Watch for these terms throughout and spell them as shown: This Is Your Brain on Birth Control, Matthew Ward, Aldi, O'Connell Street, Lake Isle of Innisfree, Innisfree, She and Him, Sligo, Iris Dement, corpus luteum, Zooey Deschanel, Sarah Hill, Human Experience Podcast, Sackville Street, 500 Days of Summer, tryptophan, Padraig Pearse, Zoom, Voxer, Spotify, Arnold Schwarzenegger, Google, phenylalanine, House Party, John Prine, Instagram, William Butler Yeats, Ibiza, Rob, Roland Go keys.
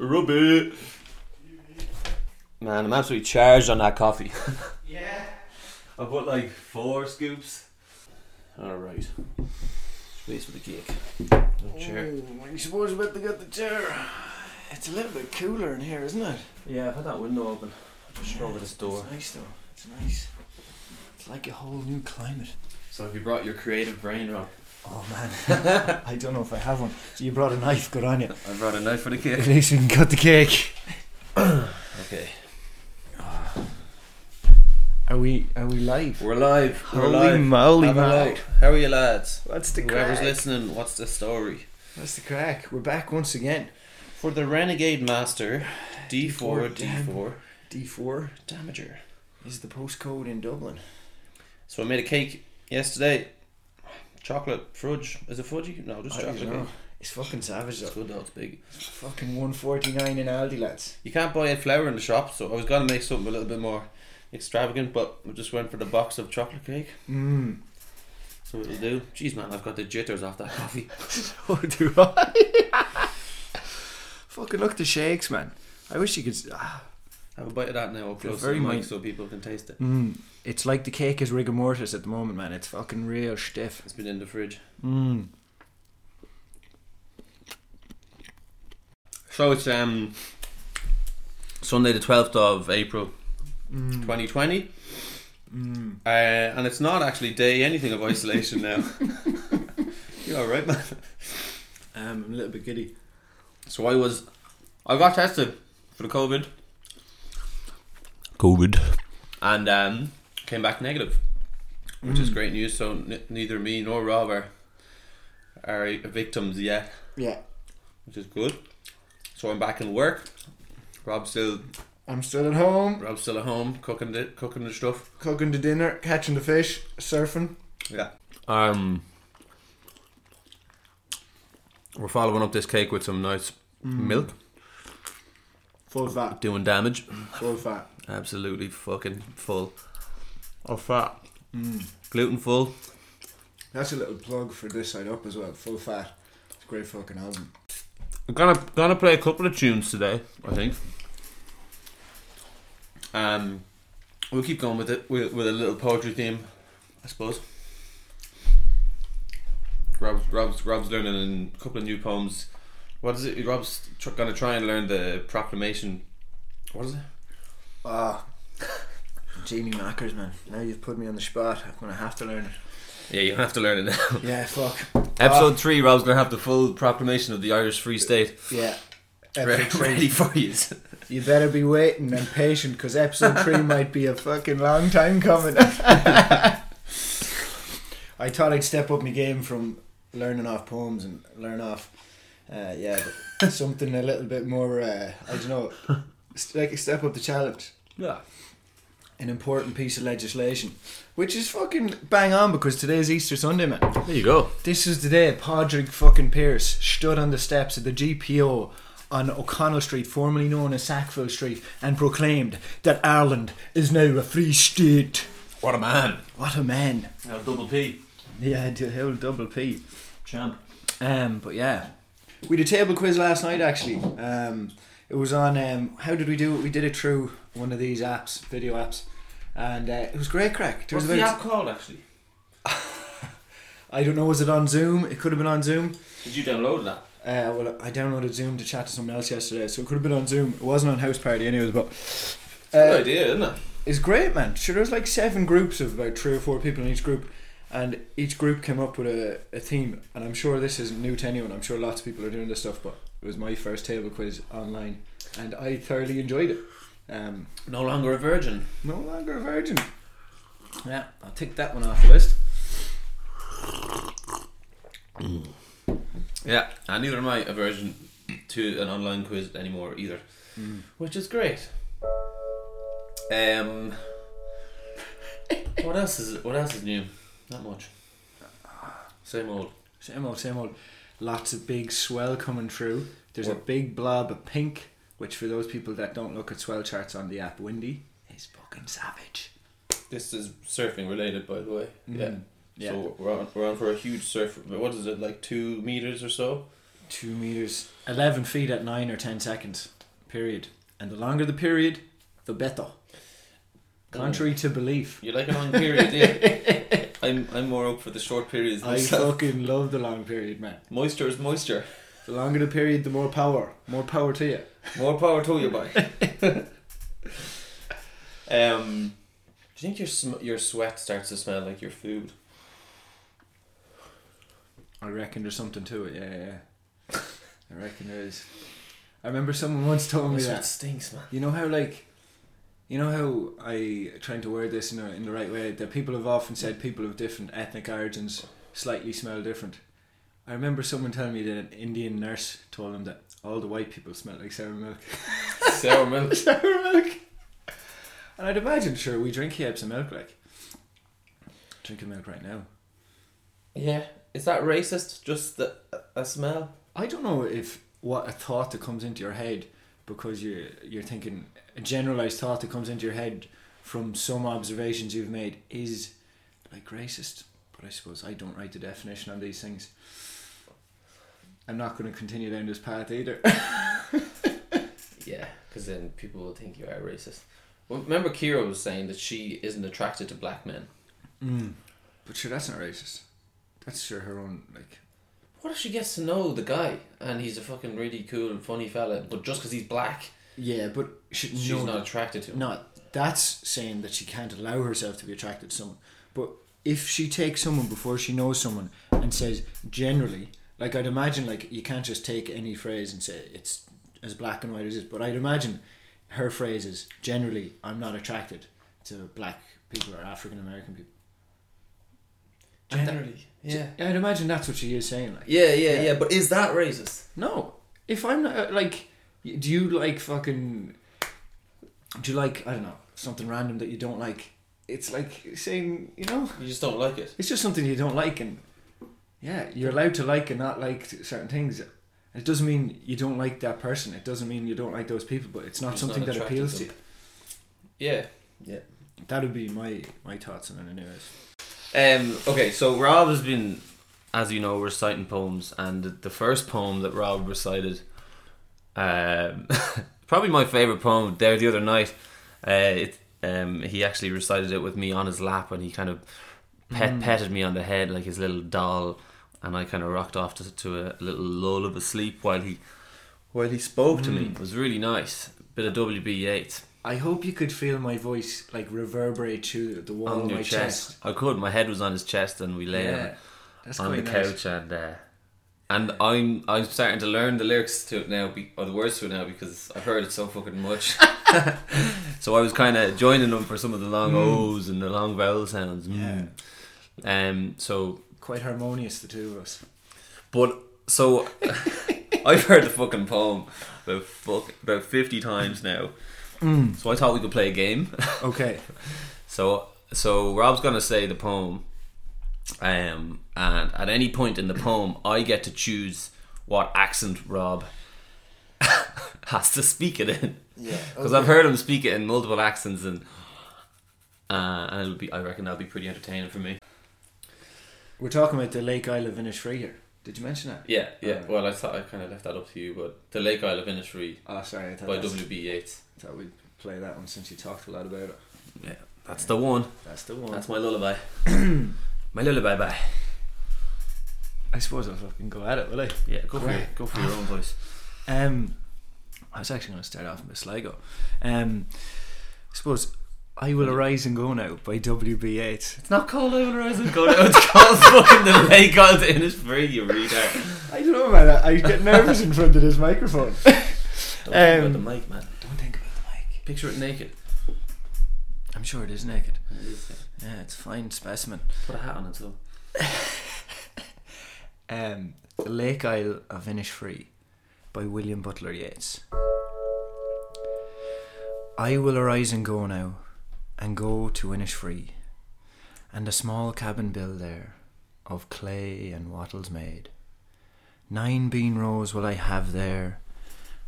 Robbie. Man, I'm absolutely charged on that coffee. Yeah. I put like 4 scoops. Alright. Space for the cake. Oh, chair. I suppose we're about to get the chair. It's a little bit cooler in here, isn't it? Yeah, I've had that window open. Just over this door. It's nice though. It's nice. It's like a whole new climate. So have you brought your creative brain, Rob? Oh man, I don't know if I have one. So you brought a knife, good on you. I brought a knife for the cake. At least we can cut the cake. Okay. Are we live? We're live. We're holy live. Moly, man. Hello. How are you lads? What's the crack? Whoever's listening, what's the story? What's the crack? We're back once again. For the Renegade Master, D4 Damager is the postcode in Dublin. So I made a cake yesterday. Chocolate fudge. Is it fudgy? No, just chocolate cake. It's fucking savage though. It's good though, it's big. It's fucking $1.49 in Aldi, lads. You can't buy any flour in the shop, so I was going to make something a little bit more extravagant, but I just went for the box of chocolate cake. Mmm. So it'll do. Jeez man, I've got the jitters off that coffee. So do I. Fucking look at the shakes, man. I wish you could... Have a bite of that now up close to the mic so people can taste it. Mm. It's like the cake is rigor mortis at the moment, man. It's fucking real stiff. It's been in the fridge. Mm. So it's Sunday the 12th of April 2020. Mm. And it's not actually day anything of isolation now. You alright, man? I'm a little bit giddy. So I got tested for the COVID and came back negative, which is great news. So neither me nor Rob are victims yet, which is good. So I'm back in work. I'm still at home. Rob's still at home cooking the stuff, cooking the dinner, catching the fish, surfing. We're following up this cake with some nice milk. Full fat. Doing damage. Full fat. Absolutely fucking full of fat. Gluten full. That's a little plug for This Side Up as well. Full Fat. It's a great fucking album. I'm gonna play a couple of tunes today, I think. We'll keep going with it with a little poetry theme, I suppose. Rob's learning a couple of new poems. What is it? Rob's gonna try and learn the proclamation. What is it? Ah, Jamie Mackers, man. Now you've put me on the spot. I'm going to have to learn it. Yeah, you're going to have to learn it now. Yeah, fuck. Episode 3, Rob's going to have the full proclamation of the Irish Free State. Yeah. Ready for you. You better be waiting and patient, because episode 3 might be a fucking long time coming. I thought I'd step up my game from learning off poems and learn off, but something a little bit more, I don't know... Like a step up the challenge. Yeah. An important piece of legislation, which is fucking bang on because today's Easter Sunday, man. There you go. This is the day Padraig fucking Pearse stood on the steps of the GPO on O'Connell Street, formerly known as Sackville Street, and proclaimed that Ireland is now a free state. What a man. What a man. Hell double P. Yeah, hell double P. Champ. But yeah. We did a table quiz last night actually. It was on, how did we do it? We did it through one of these apps, video apps. And it was great crack. What's the app called, actually? I don't know, was it on Zoom? It could have been on Zoom. Did you download that? Well, I downloaded Zoom to chat to someone else yesterday, so it could have been on Zoom. It wasn't on House Party anyways, but... good idea, isn't it? It's great, man. Sure, there was like 7 groups of about 3 or 4 people in each group. And each group came up with a theme. And I'm sure this isn't new to anyone. I'm sure lots of people are doing this stuff, but... It was my first table quiz online, and I thoroughly enjoyed it. No longer a virgin. No longer a virgin. Yeah, I'll tick that one off the list. Yeah, and neither am I a virgin to an online quiz anymore either, which is great. What else is new? Not much. Same old. Lots of big swell coming through. There's a big blob of pink, which for those people that don't look at swell charts on the app Windy, is fucking savage. This is surfing related, by the way. Yeah. So we're on for a huge surf. What is it, like 2 meters or so? 2 meters, 11 feet at 9 or 10 seconds, period. And the longer the period, the better. Contrary to belief. You like a long period, yeah. I'm more up for the short periods myself. I fucking love the long period, man. Moisture is moisture. The longer the period, the more power. More power to you. More power to you, boy. Do you think your sweat starts to smell like your food? I reckon there's something to it, yeah. I reckon there is. I remember someone once told me that. Stinks, man. You know how, like, I trying to wear this in the right way, that people have often said people of different ethnic origins slightly smell different. I remember someone telling me that an Indian nurse told them that all the white people smell like sour milk. Sour milk. Sour milk. And I'd imagine, sure, we drink heaps of milk, like. Drinking milk right now. Yeah. Is that racist? Just a smell? I don't know if what a thought that comes into your head, because you're thinking a generalized thought that comes into your head from some observations you've made is like racist. But I suppose I don't write the definition on these things. I'm not going to continue down this path either. Yeah, because then people will think you are racist. Well, remember Kira was saying that she isn't attracted to black men. Mm. But sure, that's not racist. That's sure her own, like... What if she gets to know the guy and he's a fucking really cool and funny fella, but just because he's black... Yeah, but she's not attracted to him. No, that's saying that she can't allow herself to be attracted to someone. But if she takes someone before she knows someone and says, generally... Like, I'd imagine, like, you can't just take any phrase and say it's as black and white as it, but I'd imagine her phrase is, generally, I'm not attracted to black people or African-American people. Generally, yeah. I'd imagine that's what she is saying, like. Yeah, but is that racist? No. If I'm not, like, do you like fucking, do you like, I don't know, something random that you don't like? It's like saying, you know? You just don't like it. It's just something you don't like, and... Yeah, you're allowed to like and not like certain things. It doesn't mean you don't like that person. It doesn't mean you don't like those people, but it's not something that appeals to you. Yeah. That would be my thoughts on it anyways. Okay, so Rob has been, as you know, reciting poems, and the first poem that Rob recited, probably my favourite poem there the other night, he actually recited it with me on his lap, and he kind of petted me on the head like his little doll, and I kind of rocked off to a little lull of a sleep while he spoke to me. It was really nice. Bit of W.B. Yeats. I hope you could feel my voice like reverberate through the wall of my chest. I could. My head was on his chest, and we lay on the couch, and I'm starting to learn the lyrics to it now, or the words to it now, because I've heard it so fucking much. So I was kind of joining them for some of the long O's and the long vowel sounds. Yeah. So quite harmonious, the two of us. But so I've heard the fucking poem about 50 times now. So I thought we could play a game. Okay. So Rob's gonna say the poem, and at any point in the poem, I get to choose what accent Rob has to speak it in. Yeah. Because I've heard him speak it in multiple accents, and it'll be, I reckon that'll be pretty entertaining for me. We're talking about the Lake Isle of Innisfree here. Did you mention that? Yeah. Well, I thought I kind of left that up to you, but the Lake Isle of Innisfree. Oh, sorry. By W.B. Yeats. I thought we'd play that one since you talked a lot about it. Yeah, that's the one. That's the one. That's my lullaby. My lullaby bye. I suppose I'll fucking go at it, will I? Yeah, go for your own voice. I was actually going to start off with Sligo. I suppose I Will Arise and Go Now by W.B. Yeats. It's not called I Will Arise and Go Now, it's called fucking The Lake Isle of Innisfree, you reader. I don't know about that. I get nervous in front of this microphone. Don't think about the mic, man. Don't think about the mic. Picture it naked. I'm sure it is naked. It is. Yeah, it's a fine specimen. Put a hat on it though. The Lake Isle of Innisfree by William Butler Yeats. I will arise and go now, and go to Innisfree, and a small cabin build there, of clay and wattles made. 9 bean rows will I have there,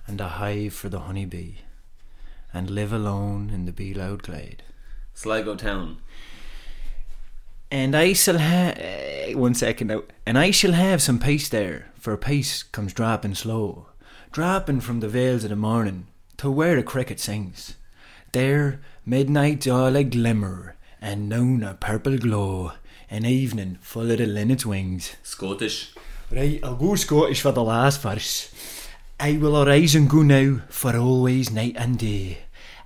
and a hive for the honey bee, and live alone in the bee-loud glade. Sligo town. And I shall have... one second out. And I shall have some peace there, for peace comes dropping slow, dropping from the veils of the morning to where the cricket sings. There midnight's all a glimmer, and noon a purple glow, an evening full of the linnet's wings. Scottish. Right, I'll go Scottish for the last verse. I will arise and go now, for always night and day.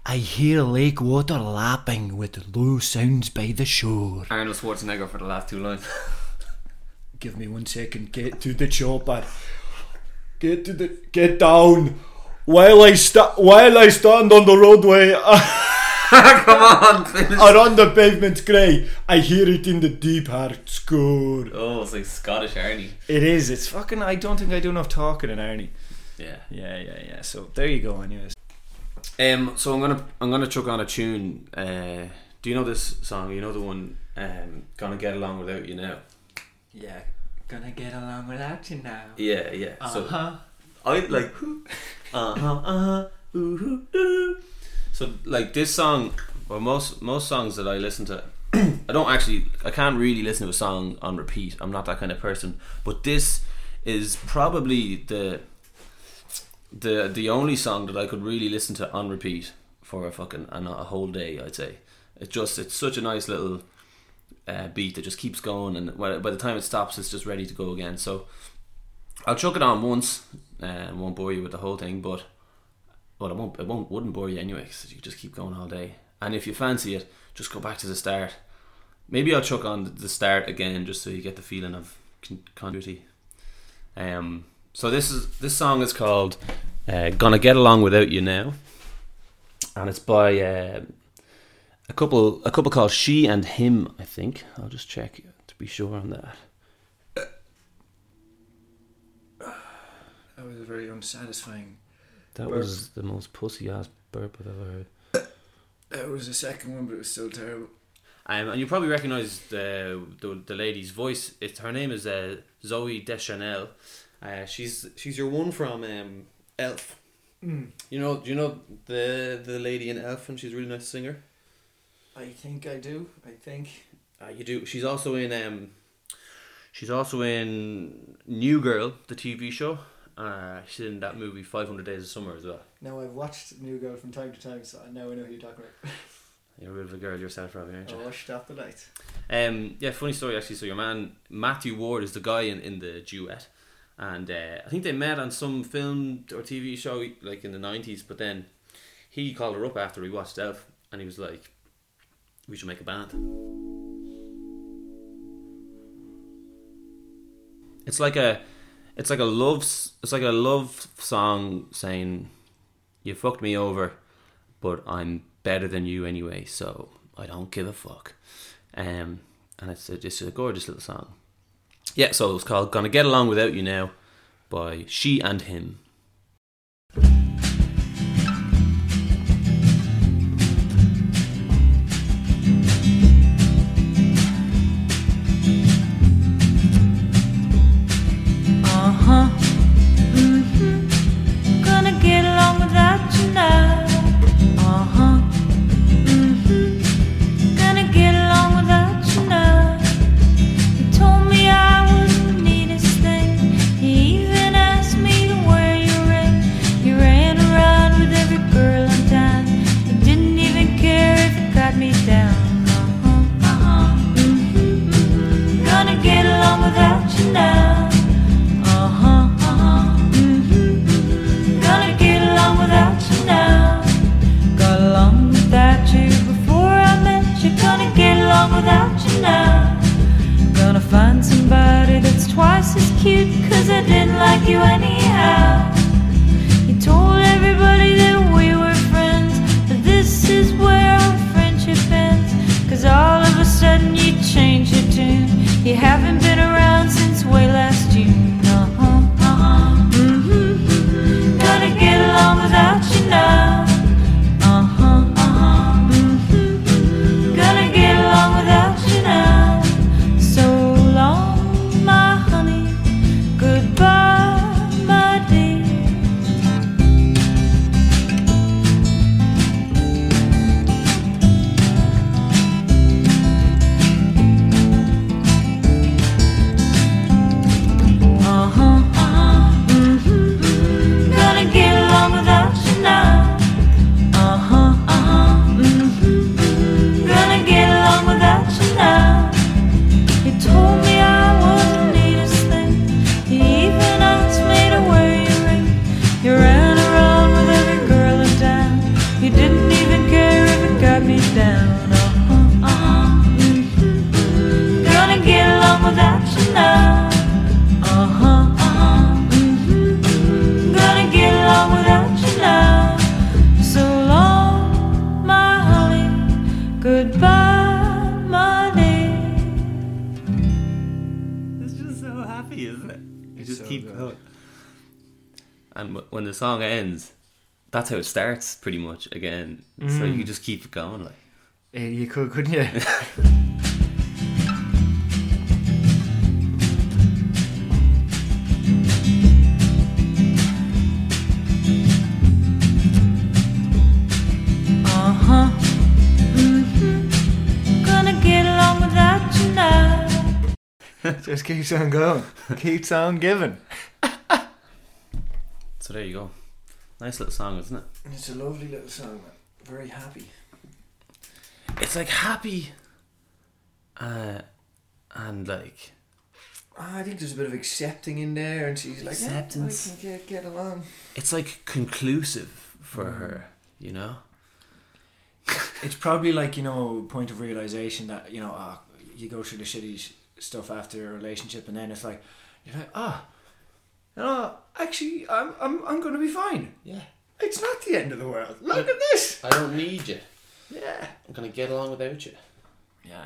I hear lake water lapping with low sounds by the shore. Arnold Schwarzenegger for the last two lines. Give me 1 second. Get to the chopper. Get down. While I stand on the roadway, come on, please. Or on the pavement's grey, I hear it in the deep heart's core. Oh, it's like Scottish Arnie. It is. It's fucking. I don't think I do enough talking in Arnie. Yeah. So there you go. Anyways. So I'm gonna chuck on a tune. Do you know this song? You know the one. Gonna Get Along Without You Now. Yeah. Gonna get along without you now. Yeah. Uh-huh. So I like. So like this song, or most songs that I listen to, I can't really listen to a song on repeat. I'm not that kind of person. But this is probably the only song that I could really listen to on repeat for a whole day, I'd say. It's such a nice little beat that just keeps going, and by the time it stops, it's just ready to go again. So I'll chuck it on once, and won't bore you with the whole thing, but it wouldn't bore you anyway, because you just keep going all day. And if you fancy it, just go back to the start. Maybe I'll chuck on the start again, just so you get the feeling of continuity. So this song is called Gonna Get Along Without You Now, and it's by a couple called She and Him, I think. I'll just check to be sure on that. That was a very unsatisfying burp. That was the most pussy ass burp I've ever heard. That was the second one, but it was still terrible. And you probably recognise the lady's voice. Her name is Zooey Deschanel. She's your one from Elf. Mm. Do you know the lady in Elf, and she's a really nice singer? I think I do. You do. She's also in New Girl, the TV show. She's in that movie 500 Days of Summer as well. Now I've watched New Girl from time to time, so now I know who you're talking about. You're a bit of a girl yourself, Rob, aren't you? I watched After Light. Yeah, funny story actually. So your man Matthew Ward is the guy in the duet. And I think they met on some film or TV show like in the 90s, but then he called her up after he watched Elf, and he was like, we should make a band. It's like a love song saying, you fucked me over, but I'm better than you anyway, so I don't give a fuck. And it's a gorgeous little song. Yeah, so it's called Gonna Get Along Without You Now by She and Him. Goodbye, my dear. and when the song ends, that's how it starts pretty much again. So you just keep it going, like. You could, couldn't you? Just keeps on going. Keeps on giving. So there you go. Nice little song, isn't it? It's a lovely little song. Very happy. It's like happy and like... I think there's a bit of accepting in there, and she's like, acceptance. Yeah, I can get along. It's like conclusive for her, you know? It's probably like, you know, point of realisation that, you know, you go through the shitty stuff after a relationship, and then it's like you're like, actually I'm gonna be fine. Yeah. It's not the end of the world. Look at this. I don't need you. Yeah. I'm gonna get along without you. Yeah.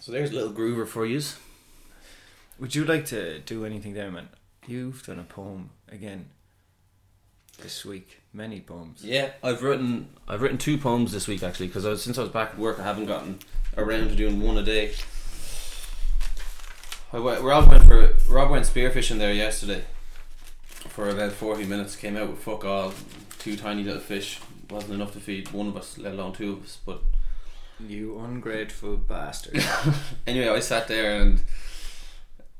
So there's a little groover for yous. Would you like to do anything there, man? You've done a poem again this week. Many poems. Yeah, I've written two poems this week, actually, because since I was back at work, I haven't gotten around to doing one a day. Rob went spearfishing there yesterday for about 40 minutes. Came out with fuck all, two tiny little fish. Wasn't enough to feed one of us, let alone two of us. But you ungrateful bastard. Anyway, I sat there and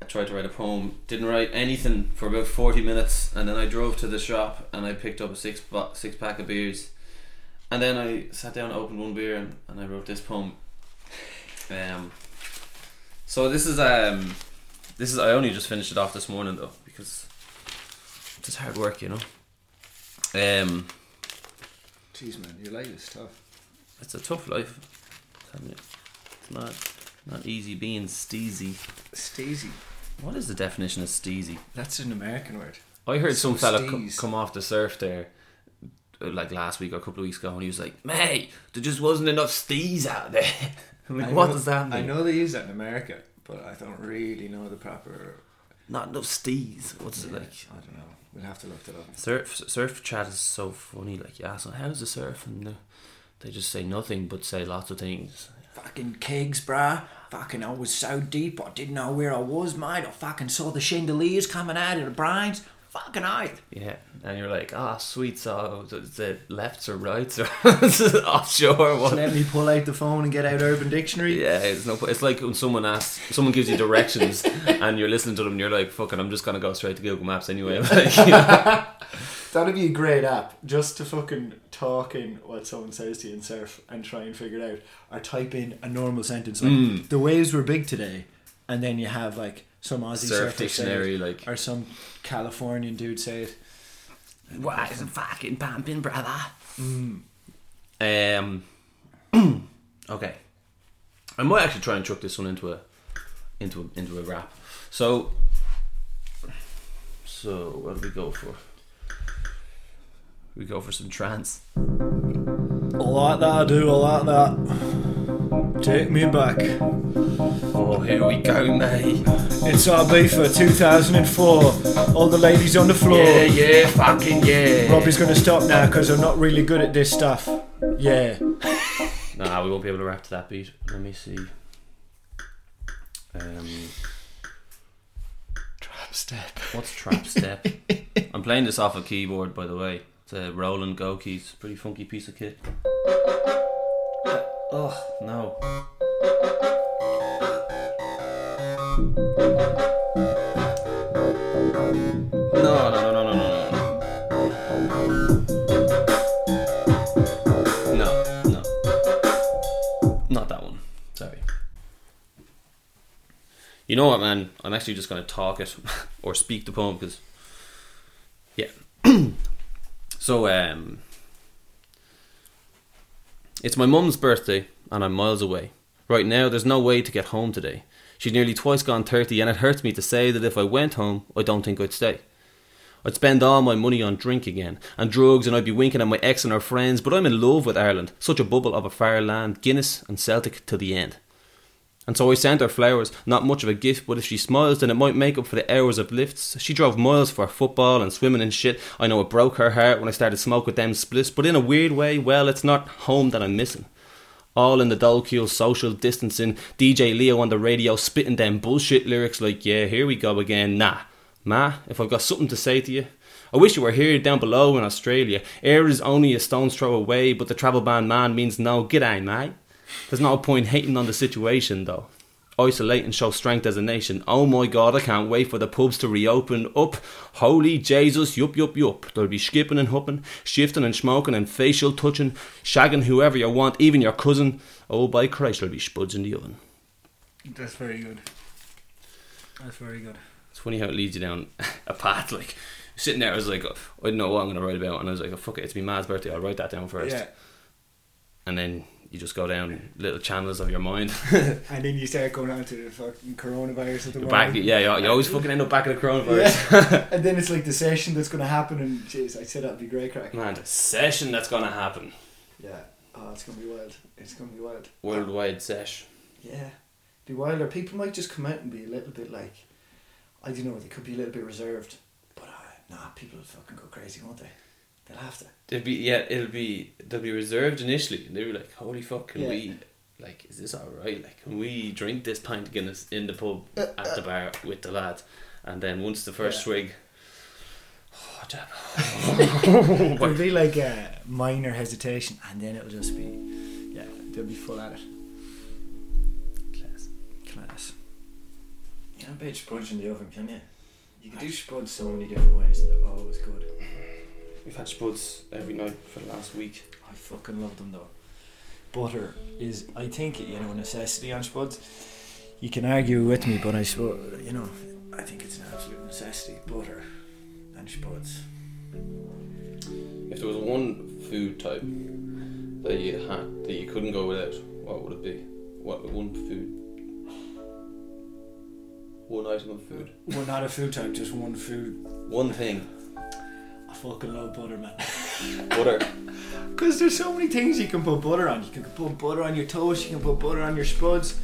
I tried to write a poem, didn't write anything for about 40 minutes, and then I drove to the shop and I picked up a six pack of beers, and then I sat down, opened one beer, and I wrote this poem. So this is I only just finished it off this morning, though, because it's just hard work, you know. Jeez, man, your life is tough. It's a tough life, I'm telling you. It's not easy being steezy. Steezy. What is the definition of steezy? That's an American word. I heard some fella come off the surf there, like last week or a couple of weeks ago, and he was like, "Mate, there just wasn't enough steez out there." I'm like, what does that mean? I know they use that in America, but I don't really know the proper. Not enough steez. What's it like? I don't know. We'll have to look it up. Surf chat is so funny. Like, yeah, so how's the surf? And they just say nothing but say lots of things. Fucking kegs, brah. Fucking I was so deep I didn't know where I was, mate. I fucking saw the chandeliers coming out of the brains. Fucking oath. Yeah. And you're like, sweet, so the lefts or rights or offshore one. Let me pull out the phone and get out Urban Dictionary. Yeah, it's like when someone gives you directions and you're listening to them and you're like, fucking I'm just gonna go straight to Google Maps anyway. Like, you know. That'd be a great app, just to fucking talk in what someone says to you in surf and try and figure it out, or type in a normal sentence like the waves were big today, and then you have like some Aussie surf dictionary, like, or some Californian dude say it. Why is it fucking pumping, brother? Okay, I might actually try and chuck this one into a rap. So what do we go for? We go for some trance. I like that, I do, I like that. Take me back. Oh, here we go, mate. It's Ibiza 2004. All the ladies on the floor. Yeah, yeah, fucking yeah. Robbie's gonna stop now, because I'm not really good at this stuff. Yeah. Nah, we won't be able to rap to that beat. Let me see. Trap step. What's trap step? I'm playing this off a keyboard, by the way. The Roland Go keys, pretty funky piece of kit. Oh no! No! Not that one. Sorry. You know what, man? I'm actually just gonna talk it or speak the poem, because, yeah. So, it's my mum's birthday and I'm miles away. Right now, there's no way to get home today. She's nearly twice gone 30, and it hurts me to say that if I went home, I don't think I'd stay. I'd spend all my money on drink again and drugs, and I'd be winking at my ex and her friends, but I'm in love with Ireland, such a bubble of a far land, Guinness and Celtic to the end. And so I sent her flowers, not much of a gift, but if she smiles then it might make up for the hours of lifts. She drove miles for football and swimming and shit. I know it broke her heart when I started smoke with them spliffs, but in a weird way, well, it's not home that I'm missing. All in the dole-keel social distancing, DJ Leo on the radio spitting them bullshit lyrics like, yeah, here we go again, nah. Ma, if I've got something to say to you. I wish you were here down below in Australia. Air is only a stone's throw away, but the travel ban man means no. G'day, mate. There's no point hating on the situation, though. Isolate and show strength as a nation. Oh my God, I can't wait for the pubs to reopen up. Holy Jesus, yup, yup, yup. There'll be skipping and hopping, shifting and smoking and facial touching, shagging whoever you want, even your cousin. Oh, by Christ, there'll be spuds in the oven. That's very good. That's very good. It's funny how it leads you down a path, like... Sitting there, I was like, I don't know what I'm going to write about. And I was like, oh, fuck it, it's my ma's birthday. I'll write that down first. Yeah. And then you just go down little channels of your mind. And then you start going on to the fucking coronavirus at the moment. Yeah, you always fucking end up back at the coronavirus. Yeah. And then it's like the session that's going to happen. And jeez, I said that'd be great crack. Man, the session that's going to happen. Yeah. Oh, it's going to be wild. It's going to be wild. Worldwide sesh. Yeah. Be wilder. People might just come out and be a little bit like, I don't know, they could be a little bit reserved. Nah, people will fucking go crazy, won't they? They'll have to. They'll be reserved initially, and they'll be like, "Holy fuck, can we? Like, is this all right? Like, can we drink this pint of Guinness in the pub at the bar with the lads?" And then once the first swig, oh, damn! It'll be like a minor hesitation, and then it'll just be, they'll be full at it. Class. You can't bake sponge in the oven, can you? You can do spuds so many different ways and they're always good. We've had spuds every night for the last week. I fucking love them though. Butter is, I think, a necessity on spuds. You can argue with me, but I suppose, I think it's an absolute necessity. Butter and spuds. If there was one food type that you had, that you couldn't go without, what would it be? What one food? One item of food. Well, not a food type, just one food. One thing. I fucking love butter, man. Butter. Because there's so many things you can put butter on. You can put butter on your toast, you can put butter on your spuds,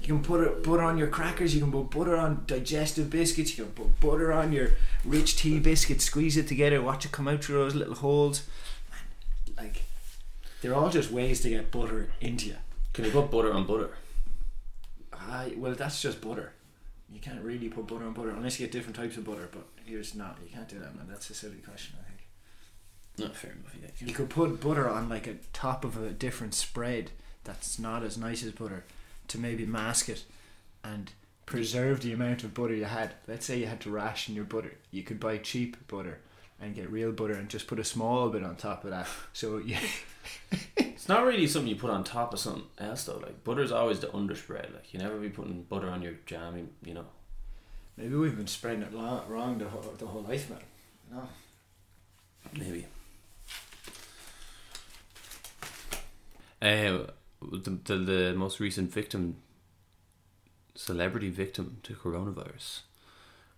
you can put butter on your crackers, you can put butter on digestive biscuits, you can put butter on your rich tea biscuits, squeeze it together, watch it come out through those little holes. Man, like, they're all just ways to get butter into you. Can you put butter on butter? Well, that's just butter. You can't really put butter on butter unless you get different types of butter, but here's not. You can't do that, man. That's a silly question, I think. Not fair enough, yeah. You could put butter on like a top of a different spread that's not as nice as butter to maybe mask it and preserve the amount of butter you had. Let's say you had to ration your butter. You could buy cheap butter and get real butter and just put a small bit on top of that. So yeah. It's not really something you put on top of something else though. Like, butter's always the underspread. Like, you never be putting butter on your jam, Maybe we've been spreading it wrong the whole life, man. No. Maybe. The most recent celebrity victim to coronavirus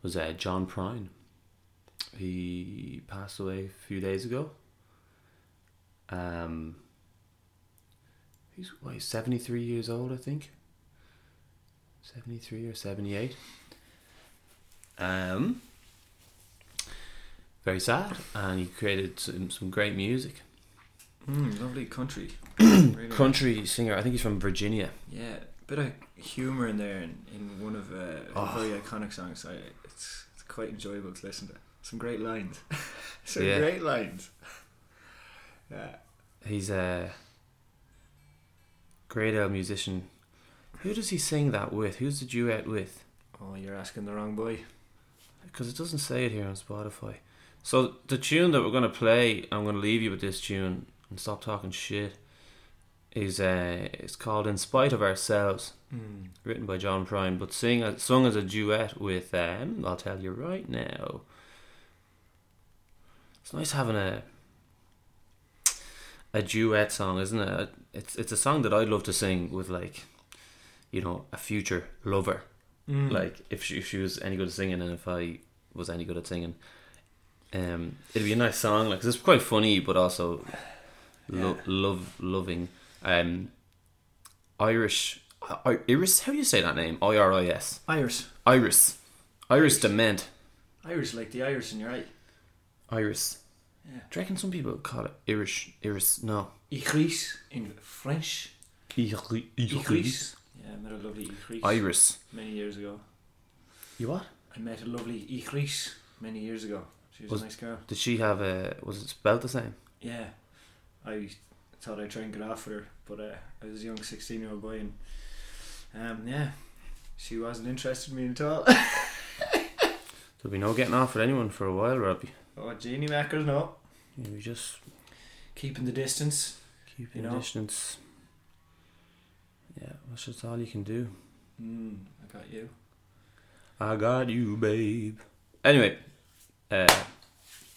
was John Prine. He passed away a few days ago. He's 73 years old, I think. 73 or 78. Very sad, and he created some great music. Lovely country. Really country singer. I think he's from Virginia. Yeah, bit of humour in there in one of very iconic songs. It's quite enjoyable to listen to. Some great lines. Great lines. Yeah. He's a great old musician. Who does he sing that with? Who's the duet with? Oh, you're asking the wrong boy. Because it doesn't say it here on Spotify. So the tune that we're going to play, I'm going to leave you with this tune and stop talking shit, is it's called In Spite of Ourselves, written by John Prine, but sung as a duet with, I'll tell you right now. It's nice having a duet song, isn't it? It's a song that I'd love to sing with, like, a future lover. Like, if she was any good at singing and if I was any good at singing, it'd be a nice song, like, 'cause it's quite funny but also loving. Irish Iris? How do you say that name? Iris. Iris. Iris Dement. Irish, like the Irish in your eye. Iris. Yeah. Do you reckon some people call it Irish? Iris, no. Iris in French. Iris. Yeah, I met a lovely Iris. Iris. Many years ago. You what? I met a lovely Iris many years ago. She was a nice girl. Did she have a... Was it spelled the same? Yeah. I thought I'd try and get off with her, but I was a young 16-year-old boy and... yeah. She wasn't interested in me at all. There'll be no getting off with anyone for a while, Robbie. Oh, Genie Mackers, no. Yeah, we just... Keeping the distance. Keeping the distance. Yeah, that's just all you can do. I got you. I got you, babe. Anyway,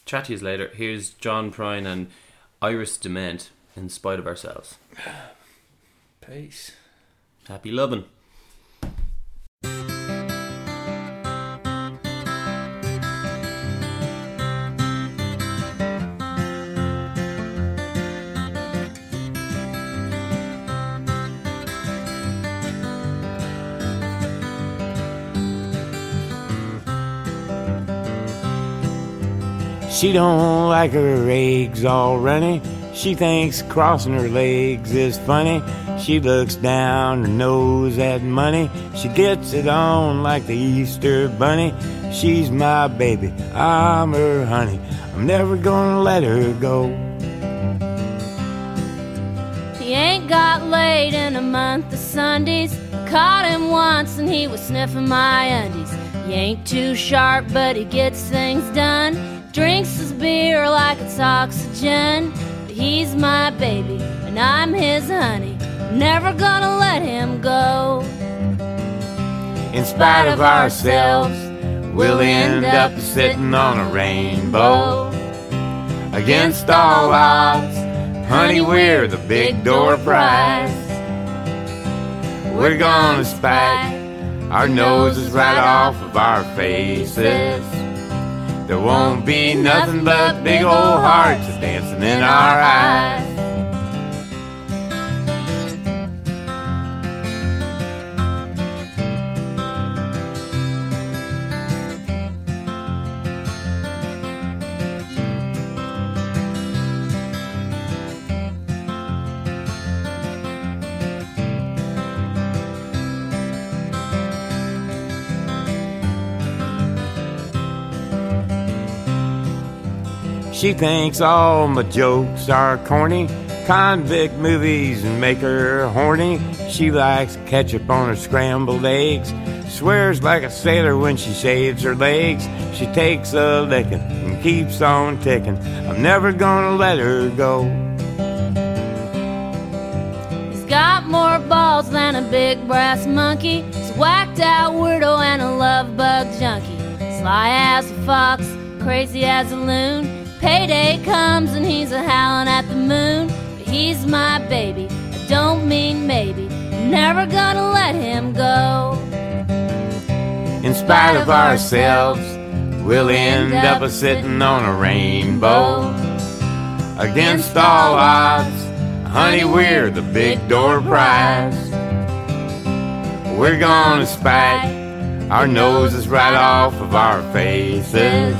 chat to you later. Here's John Prine and Iris Dement, In Spite of Ourselves. Peace. Happy lovin'. She don't like her eggs all runny. She thinks crossing her legs is funny. She looks down her nose at money. She gets it on like the Easter bunny. She's my baby, I'm her honey. I'm never gonna let her go. He ain't got laid in a month of Sundays. Caught him once and he was sniffing my undies. He ain't too sharp but he gets things done. Drinks his beer like it's oxygen. But he's my baby and I'm his honey. Never gonna let him go. In spite of ourselves, we'll end up sitting on a rainbow. Against all odds, honey, we're the big door prize. We're gonna spike our noses right off of our faces. There won't be nothing but big old hearts dancing in our eyes. She thinks all my jokes are corny. Convict movies make her horny. She likes ketchup on her scrambled eggs. Swears like a sailor when she shaves her legs. She takes a lickin' and keeps on tickin'. I'm never gonna let her go. He's got more balls than a big brass monkey. He's a whacked out weirdo and a love bug junkie. Sly as a fox, crazy as a loon. Payday comes and he's a-howling at the moon. But he's my baby, I don't mean maybe. Never gonna let him go. In spite of ourselves, we'll end up a-sitting on a rainbow. Against all odds, honey, we're the big door prize. We're gonna spike our noses right off of our faces.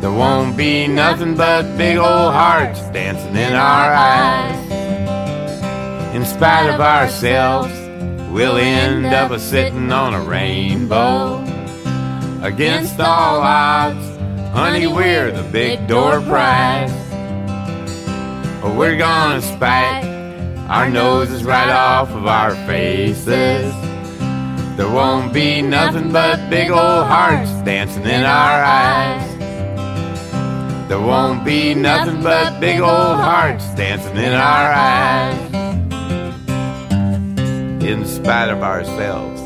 There won't be nothing but big old hearts dancing in our eyes. In spite of ourselves, we'll end up a-sitting on a rainbow. Against all odds, honey, we're the big door prize. We're gonna spike our noses right off of our faces. There won't be nothing but big old hearts dancing in our eyes. There won't be nothing but big old hearts dancing in our eyes. In spite of ourselves.